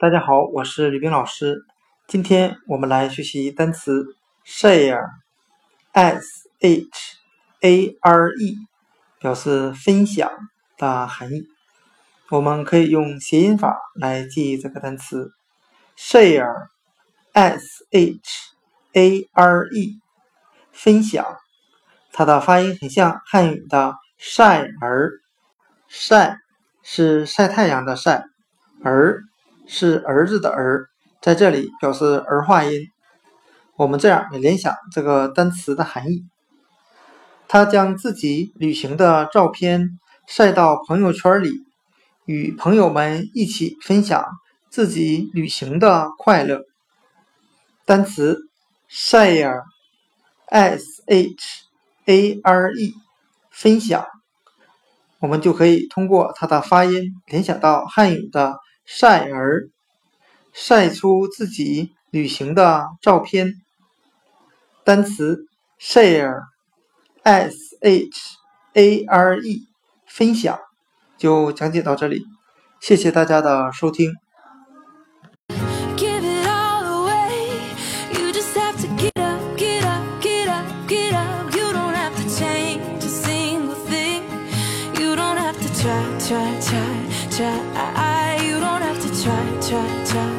大家好，我是吕冰老师。今天我们来学习单词 share，S-H-A-R-E， 表示分享的含义。我们可以用谐音法来记这个单词 share，S-H-A-R-E， 分享，它的发音很像汉语的晒儿。晒是晒太阳的晒，儿是儿子的儿，在这里表示儿化音。我们这样也联想这个单词的含义。他将自己旅行的照片晒到朋友圈里，与朋友们一起分享自己旅行的快乐。单词 share，S-H-A-R-E， 分享，我们就可以通过它的发音联想到汉语的晒儿，晒出自己旅行的照片。单词 share，S-H-A-R-E， 分享，就讲解到这里，谢谢大家的收听。Try, try, try, try, you don't have to try, try, try